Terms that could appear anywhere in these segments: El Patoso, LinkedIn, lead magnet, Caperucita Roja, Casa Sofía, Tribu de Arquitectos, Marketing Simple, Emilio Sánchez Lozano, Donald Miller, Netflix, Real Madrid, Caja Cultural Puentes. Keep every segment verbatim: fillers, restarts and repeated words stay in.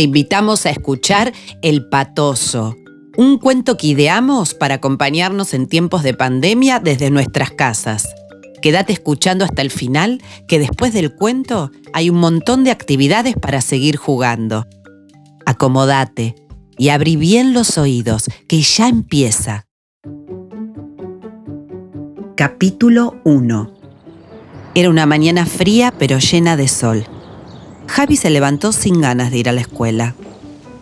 te invitamos a escuchar El Patoso, un cuento que ideamos para acompañarnos en tiempos de pandemia desde nuestras casas. Quédate escuchando hasta el final, que después del cuento hay un montón de actividades para seguir jugando. Acomódate y abrí bien los oídos, que ya empieza. Capítulo uno. Era una mañana fría pero llena de sol. Javi se levantó sin ganas de ir a la escuela.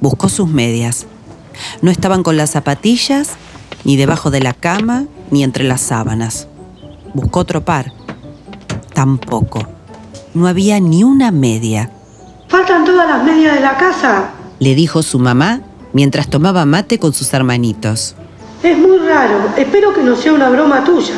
Buscó sus medias. No estaban con las zapatillas, ni debajo de la cama, ni entre las sábanas. Buscó otro par. Tampoco. No había ni una media. ¡Faltan todas las medias de la casa!, le dijo su mamá mientras tomaba mate con sus hermanitos. Es muy raro. Espero que no sea una broma tuya.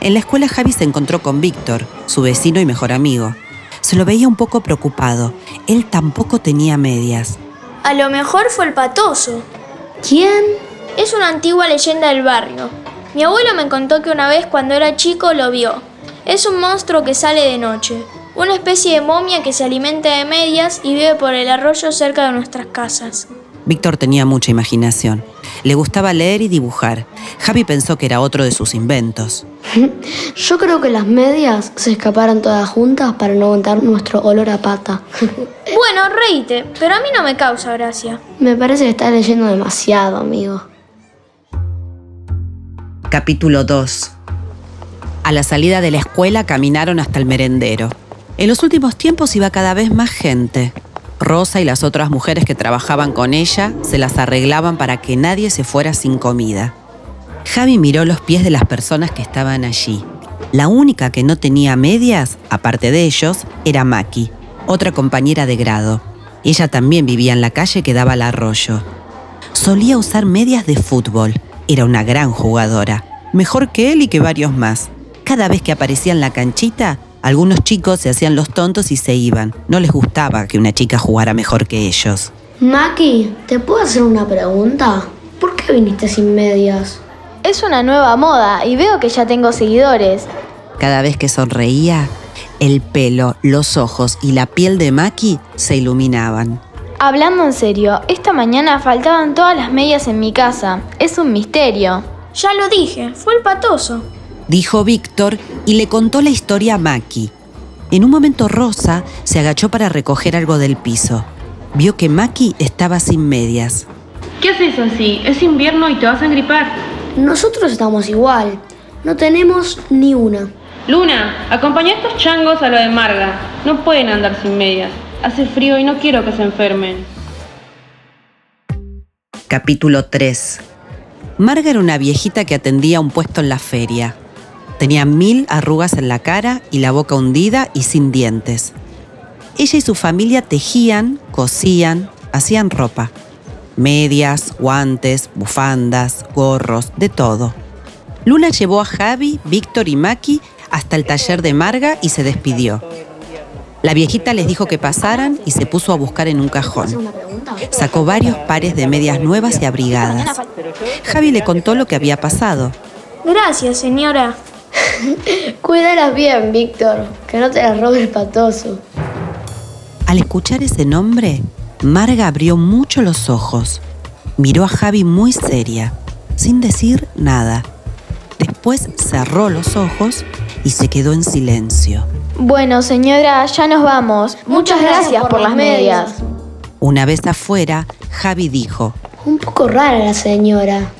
En la escuela Javi se encontró con Víctor, su vecino y mejor amigo. Se lo veía un poco preocupado. Él tampoco tenía medias. A lo mejor fue el Patoso. ¿Quién? Es una antigua leyenda del barrio. Mi abuelo me contó que una vez cuando era chico lo vio. Es un monstruo que sale de noche, una especie de momia que se alimenta de medias y vive por el arroyo cerca de nuestras casas. Víctor tenía mucha imaginación. Le gustaba leer y dibujar. Javi pensó que era otro de sus inventos. Yo creo que las medias se escaparon todas juntas para no aguantar nuestro olor a pata. Bueno, reíte, pero a mí no me causa gracia. Me parece que estás leyendo demasiado, amigo. Capítulo dos. A la salida de la escuela caminaron hasta el merendero. En los últimos tiempos iba cada vez más gente. Rosa y las otras mujeres que trabajaban con ella se las arreglaban para que nadie se fuera sin comida. Javi miró los pies de las personas que estaban allí. La única que no tenía medias, aparte de ellos, era Maki, otra compañera de grado. Ella también vivía en la calle que daba al arroyo. Solía usar medias de fútbol. Era una gran jugadora, mejor que él y que varios más. Cada vez que aparecía en la canchita, algunos chicos se hacían los tontos y se iban. No les gustaba que una chica jugara mejor que ellos. Maki, ¿te puedo hacer una pregunta? ¿Por qué viniste sin medias? Es una nueva moda y veo que ya tengo seguidores. Cada vez que sonreía, el pelo, los ojos y la piel de Maki se iluminaban. Hablando en serio, esta mañana faltaban todas las medias en mi casa. Es un misterio. Ya lo dije, fue el Patoso, dijo Víctor y le contó la historia a Maki. En un momento Rosa se agachó para recoger algo del piso. Vio que Maki estaba sin medias. ¿Qué haces así? Es invierno y te vas a gripar. Nosotros estamos igual. No tenemos ni una. Luna, acompañá a estos changos a lo de Marga. No pueden andar sin medias. Hace frío y no quiero que se enfermen. Capítulo tres. Marga era una viejita que atendía un puesto en la feria. Tenía mil arrugas en la cara y la boca hundida y sin dientes. Ella y su familia tejían, cosían, hacían ropa. Medias, guantes, bufandas, gorros, de todo. Luna llevó a Javi, Víctor y Maki hasta el taller de Marga y se despidió. La viejita les dijo que pasaran y se puso a buscar en un cajón. Sacó varios pares de medias nuevas y abrigadas. Javi le contó lo que había pasado. Gracias, señora. Cuídalas bien, Víctor, que no te las robe el Patoso. Al escuchar ese nombre, Marga abrió mucho los ojos. Miró a Javi muy seria, sin decir nada. Después cerró los ojos y se quedó en silencio. Bueno, señora, ya nos vamos. Muchas gracias por las medias. Una vez afuera, Javi dijo: un poco rara la señora.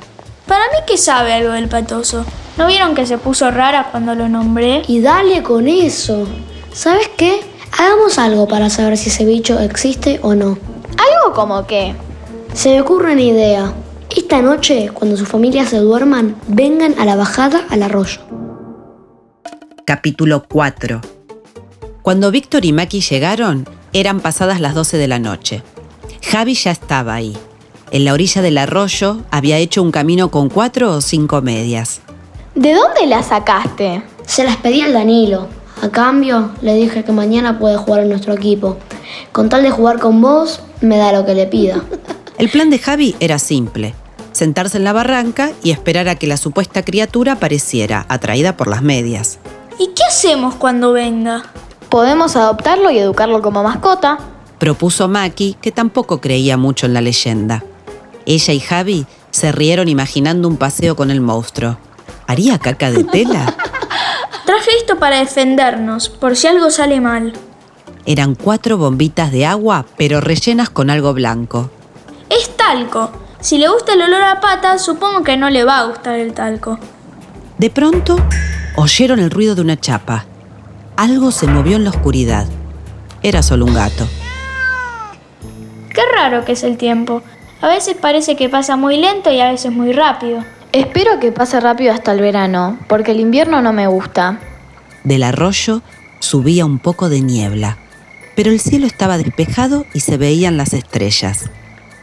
Para mí que sabe algo del Patoso. ¿No vieron que se puso rara cuando lo nombré? Y dale con eso. ¿Sabes qué? Hagamos algo para saber si ese bicho existe o no. ¿Algo como qué? Se me ocurre una idea. Esta noche, cuando sus familias se duerman, vengan a la bajada al arroyo. Capítulo cuatro. Cuando Víctor y Maki llegaron, eran pasadas las doce de la noche. Javi ya estaba ahí. En la orilla del arroyo había hecho un camino con cuatro o cinco medias. ¿De dónde las sacaste? Se las pedí al Danilo. A cambio, le dije que mañana puede jugar en nuestro equipo. Con tal de jugar con vos, me da lo que le pida. El plan de Javi era simple. Sentarse en la barranca y esperar a que la supuesta criatura apareciera, atraída por las medias. ¿Y qué hacemos cuando venga? Podemos adoptarlo y educarlo como mascota. propuso Maki, que tampoco creía mucho en la leyenda. Ella y Javi se rieron imaginando un paseo con el monstruo. ¿Haría caca de tela? Traje esto para defendernos, por si algo sale mal. Eran cuatro bombitas de agua, pero rellenas con algo blanco. Es talco. Si le gusta el olor a pata, supongo que no le va a gustar el talco. De pronto, oyeron el ruido de una chapa. Algo se movió en la oscuridad. Era solo un gato. Qué raro que es el tiempo. A veces parece que pasa muy lento y a veces muy rápido. Espero que pase rápido hasta el verano, porque el invierno no me gusta. Del arroyo subía un poco de niebla, pero el cielo estaba despejado y se veían las estrellas.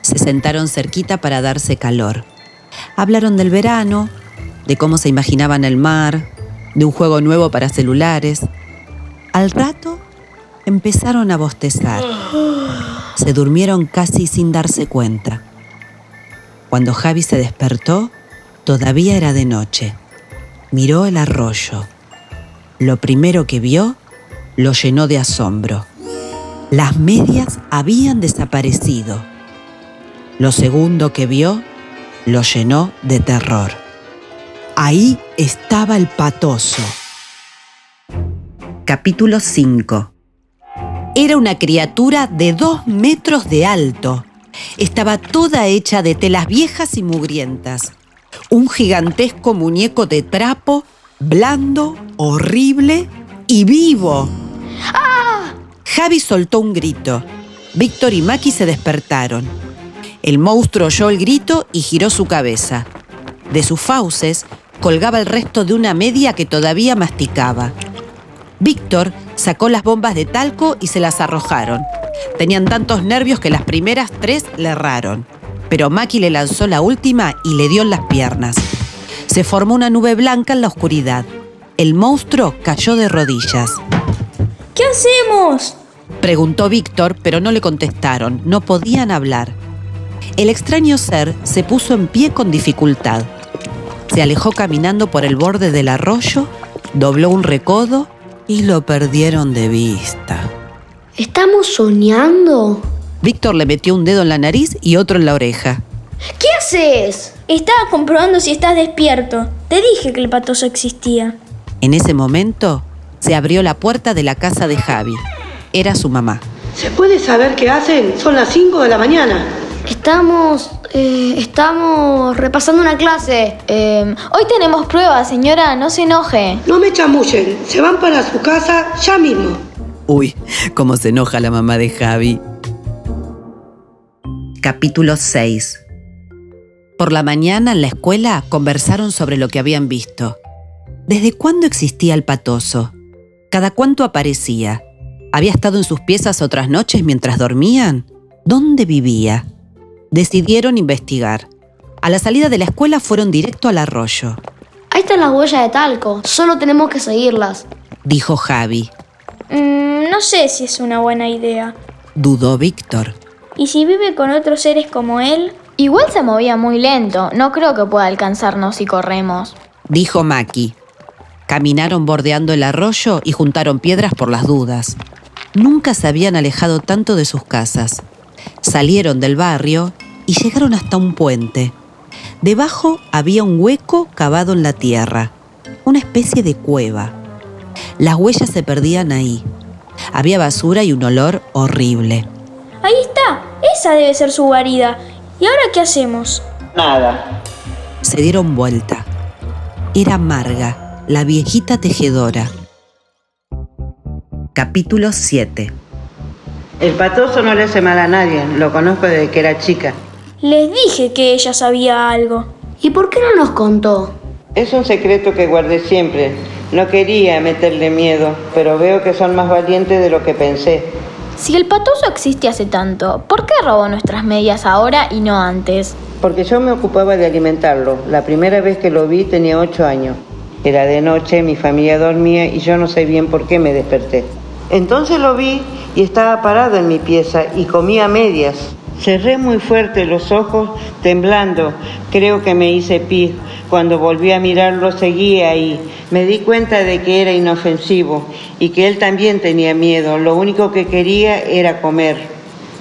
Se sentaron cerquita para darse calor. Hablaron del verano, de cómo se imaginaban el mar, de un juego nuevo para celulares. Al rato empezaron a bostezar. Se durmieron casi sin darse cuenta. Cuando Javi se despertó, todavía era de noche. Miró el arroyo. Lo primero que vio lo llenó de asombro. Las medias habían desaparecido. Lo segundo que vio lo llenó de terror. Ahí estaba el Patoso. Capítulo cinco. Era una criatura de dos metros de alto. Estaba toda hecha de telas viejas y mugrientas. Un gigantesco muñeco de trapo, blando, horrible y vivo. ¡Ah! Javi soltó un grito. Víctor y Maki se despertaron. El monstruo oyó el grito y giró su cabeza. De sus fauces colgaba el resto de una media que todavía masticaba. Víctor sacó las bombas de talco y se las arrojaron. Tenían tantos nervios que las primeras tres le erraron. Pero Maki le lanzó la última y le dio en las piernas. Se formó una nube blanca en la oscuridad. El monstruo cayó de rodillas. ¿Qué hacemos?, preguntó Víctor, pero no le contestaron. No podían hablar. El extraño ser se puso en pie con dificultad. Se alejó caminando por el borde del arroyo, dobló un recodo y lo perdieron de vista. ¿Estamos soñando? Víctor le metió un dedo en la nariz y otro en la oreja. ¿Qué haces? Estaba comprobando si estás despierto. Te dije que el Patoso existía. En ese momento, se abrió la puerta de la casa de Javi. Era su mamá. ¿Se puede saber qué hacen? Son las cinco de la mañana. Estamos... Eh, estamos repasando una clase. Eh, hoy tenemos pruebas, señora. No se enoje. No me chamullen. Se van para su casa ya mismo. Uy, cómo se enoja la mamá de Javi. Capítulo seis. Por la mañana en la escuela conversaron sobre lo que habían visto. ¿Desde cuándo existía el Patoso? ¿Cada cuánto aparecía? ¿Había estado en sus piezas otras noches mientras dormían? ¿Dónde vivía? Decidieron investigar. A la salida de la escuela fueron directo al arroyo. Ahí están las huellas de talco, solo tenemos que seguirlas, dijo Javi. Mm, no sé si es una buena idea, dudó Víctor. ¿Y si vive con otros seres como él? Igual se movía muy lento. No creo que pueda alcanzarnos si corremos, dijo Maki. Caminaron bordeando el arroyo y juntaron piedras por las dudas. Nunca se habían alejado tanto de sus casas. Salieron del barrio y llegaron hasta un puente. Debajo había un hueco cavado en la tierra, una especie de cueva. Las huellas se perdían ahí. Había basura y un olor horrible. ¡Ahí está! Esa debe ser su guarida. ¿Y ahora qué hacemos? Nada. Se dieron vuelta. Era Marga, la viejita tejedora. Capítulo siete. El Patoso no le hace mal a nadie. Lo conozco desde que era chica. Les dije que ella sabía algo. ¿Y por qué no nos contó? Es un secreto que guardé siempre. No quería meterle miedo, pero veo que son más valientes de lo que pensé. Si el Patoso existe hace tanto, ¿por qué robó nuestras medias ahora y no antes? Porque yo me ocupaba de alimentarlo. La primera vez que lo vi tenía ocho años. Era de noche, mi familia dormía y yo no sé bien por qué me desperté. Entonces lo vi y estaba parado en mi pieza y comía medias. Cerré muy fuerte los ojos, temblando. Creo que me hice pis. Cuando volví a mirarlo, seguía ahí. Me di cuenta de que era inofensivo y que él también tenía miedo. Lo único que quería era comer.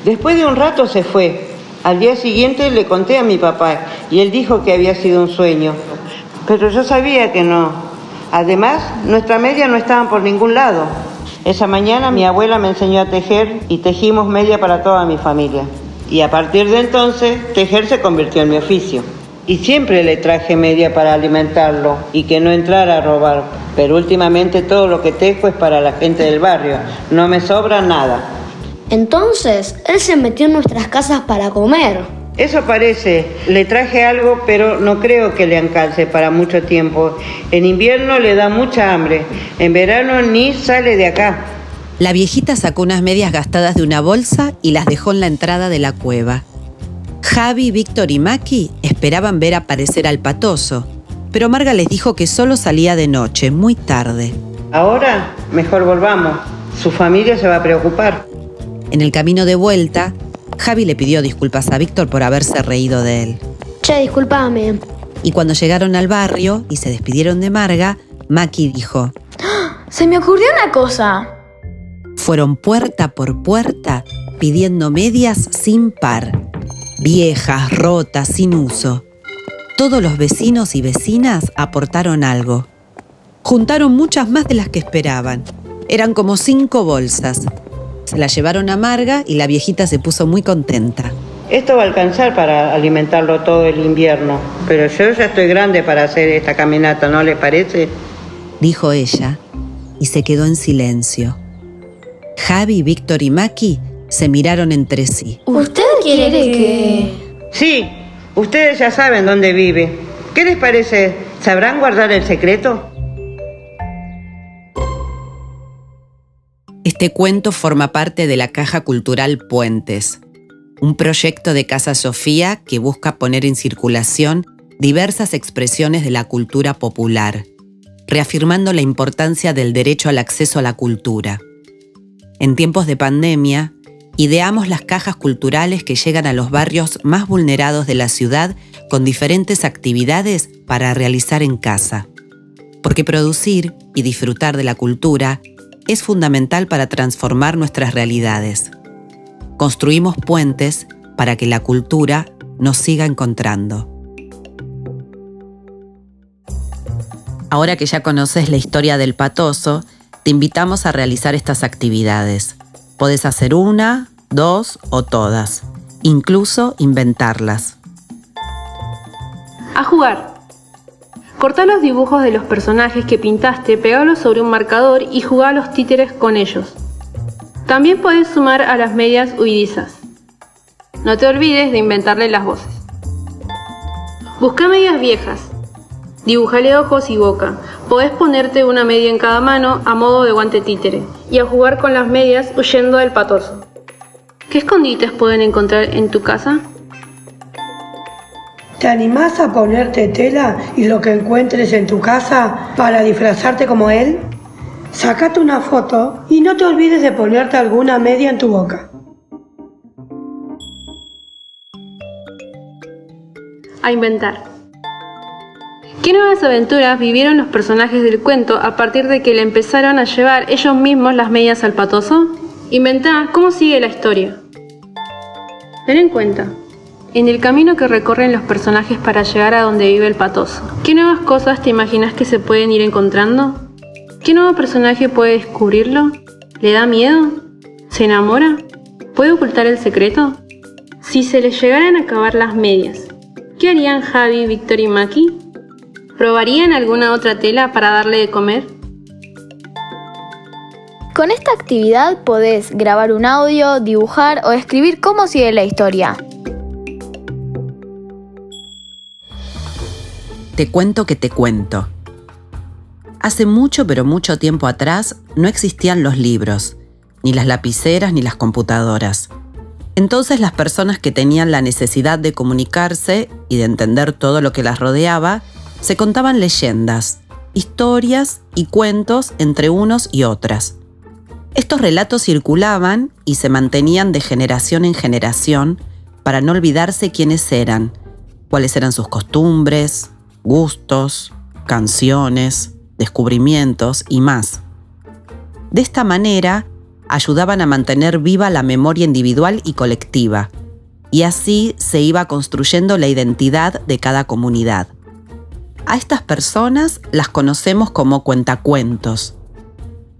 Después de un rato se fue. Al día siguiente le conté a mi papá y él dijo que había sido un sueño. Pero yo sabía que no. Además, nuestra media no estaba por ningún lado. Esa mañana mi abuela me enseñó a tejer y tejimos media para toda mi familia. Y a partir de entonces, tejer se convirtió en mi oficio. Y siempre le traje media para alimentarlo y que no entrara a robar. Pero últimamente todo lo que tejo es para la gente del barrio. No me sobra nada. Entonces, él se metió en nuestras casas para comer. Eso parece. Le traje algo, pero no creo que le alcance para mucho tiempo. En invierno le da mucha hambre. En verano ni sale de acá. La viejita sacó unas medias gastadas de una bolsa y las dejó en la entrada de la cueva. Javi, Víctor y Maki esperaban ver aparecer al Patoso, pero Marga les dijo que solo salía de noche, muy tarde. Ahora, mejor volvamos. Su familia se va a preocupar. En el camino de vuelta, Javi le pidió disculpas a Víctor por haberse reído de él. Che, discúlpame. Y cuando llegaron al barrio y se despidieron de Marga, Maki dijo: ¡Ah! ¡Se me ocurrió una cosa! Fueron puerta por puerta pidiendo medias sin par. Viejas, rotas, sin uso. Todos los vecinos y vecinas aportaron algo. Juntaron muchas más de las que esperaban. Eran como cinco bolsas. Se la llevaron a Marga y la viejita se puso muy contenta. Esto va a alcanzar para alimentarlo todo el invierno, pero yo ya estoy grande para hacer esta caminata, ¿no les parece?, dijo ella, y se quedó en silencio. Javi, Víctor y Maki se miraron entre sí. ¿Usted quiere que...? Sí, ustedes ya saben dónde vive. ¿Qué les parece? ¿Sabrán guardar el secreto? Este cuento forma parte de la Caja Cultural Puentes, un proyecto de Casa Sofía que busca poner en circulación diversas expresiones de la cultura popular, reafirmando la importancia del derecho al acceso a la cultura. En tiempos de pandemia, ideamos las cajas culturales que llegan a los barrios más vulnerados de la ciudad con diferentes actividades para realizar en casa. Porque producir y disfrutar de la cultura es fundamental para transformar nuestras realidades. Construimos puentes para que la cultura nos siga encontrando. Ahora que ya conoces la historia del Patoso, te invitamos a realizar estas actividades. Podés hacer una, dos o todas. Incluso inventarlas. A jugar. Cortá los dibujos de los personajes que pintaste, pegalos sobre un marcador y jugá a los títeres con ellos. También podés sumar a las medias huidizas. No te olvides de inventarle las voces. Buscá medias viejas. Dibujale ojos y boca. Podés ponerte una media en cada mano a modo de guante títere y a jugar con las medias huyendo del Patoso. ¿Qué escondites pueden encontrar en tu casa? ¿Te animás a ponerte tela y lo que encuentres en tu casa para disfrazarte como él? Sacate una foto y no te olvides de ponerte alguna media en tu boca. A inventar. ¿Qué nuevas aventuras vivieron los personajes del cuento a partir de que le empezaron a llevar ellos mismos las medias al Patoso? Inventá cómo sigue la historia. Ten en cuenta, en el camino que recorren los personajes para llegar a donde vive el Patoso, ¿qué nuevas cosas te imaginas que se pueden ir encontrando? ¿Qué nuevo personaje puede descubrirlo? ¿Le da miedo? ¿Se enamora? ¿Puede ocultar el secreto? Si se les llegaran a acabar las medias, ¿qué harían Javi, Víctor y Maki? ¿Probarían alguna otra tela para darle de comer? Con esta actividad podés grabar un audio, dibujar o escribir cómo sigue la historia. Te cuento que te cuento. Hace mucho, pero mucho tiempo atrás, no existían los libros, ni las lapiceras ni las computadoras. Entonces las personas que tenían la necesidad de comunicarse y de entender todo lo que las rodeaba, se contaban leyendas, historias y cuentos entre unos y otras. Estos relatos circulaban y se mantenían de generación en generación para no olvidarse quiénes eran, cuáles eran sus costumbres, gustos, canciones, descubrimientos y más. De esta manera, ayudaban a mantener viva la memoria individual y colectiva, y así se iba construyendo la identidad de cada comunidad. A estas personas las conocemos como cuentacuentos.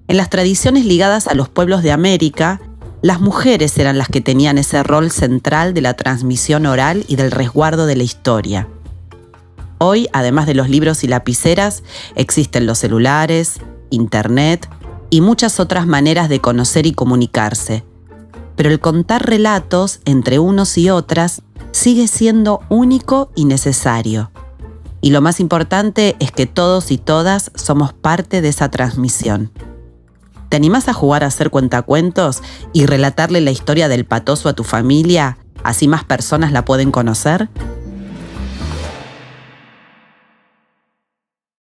En las tradiciones ligadas a los pueblos de América, las mujeres eran las que tenían ese rol central de la transmisión oral y del resguardo de la historia. Hoy, además de los libros y lapiceras, existen los celulares, internet y muchas otras maneras de conocer y comunicarse. Pero el contar relatos entre unos y otras sigue siendo único y necesario. Y lo más importante es que todos y todas somos parte de esa transmisión. ¿Te animás a jugar a hacer cuentacuentos y relatarle la historia del Patoso a tu familia? Así más personas la pueden conocer.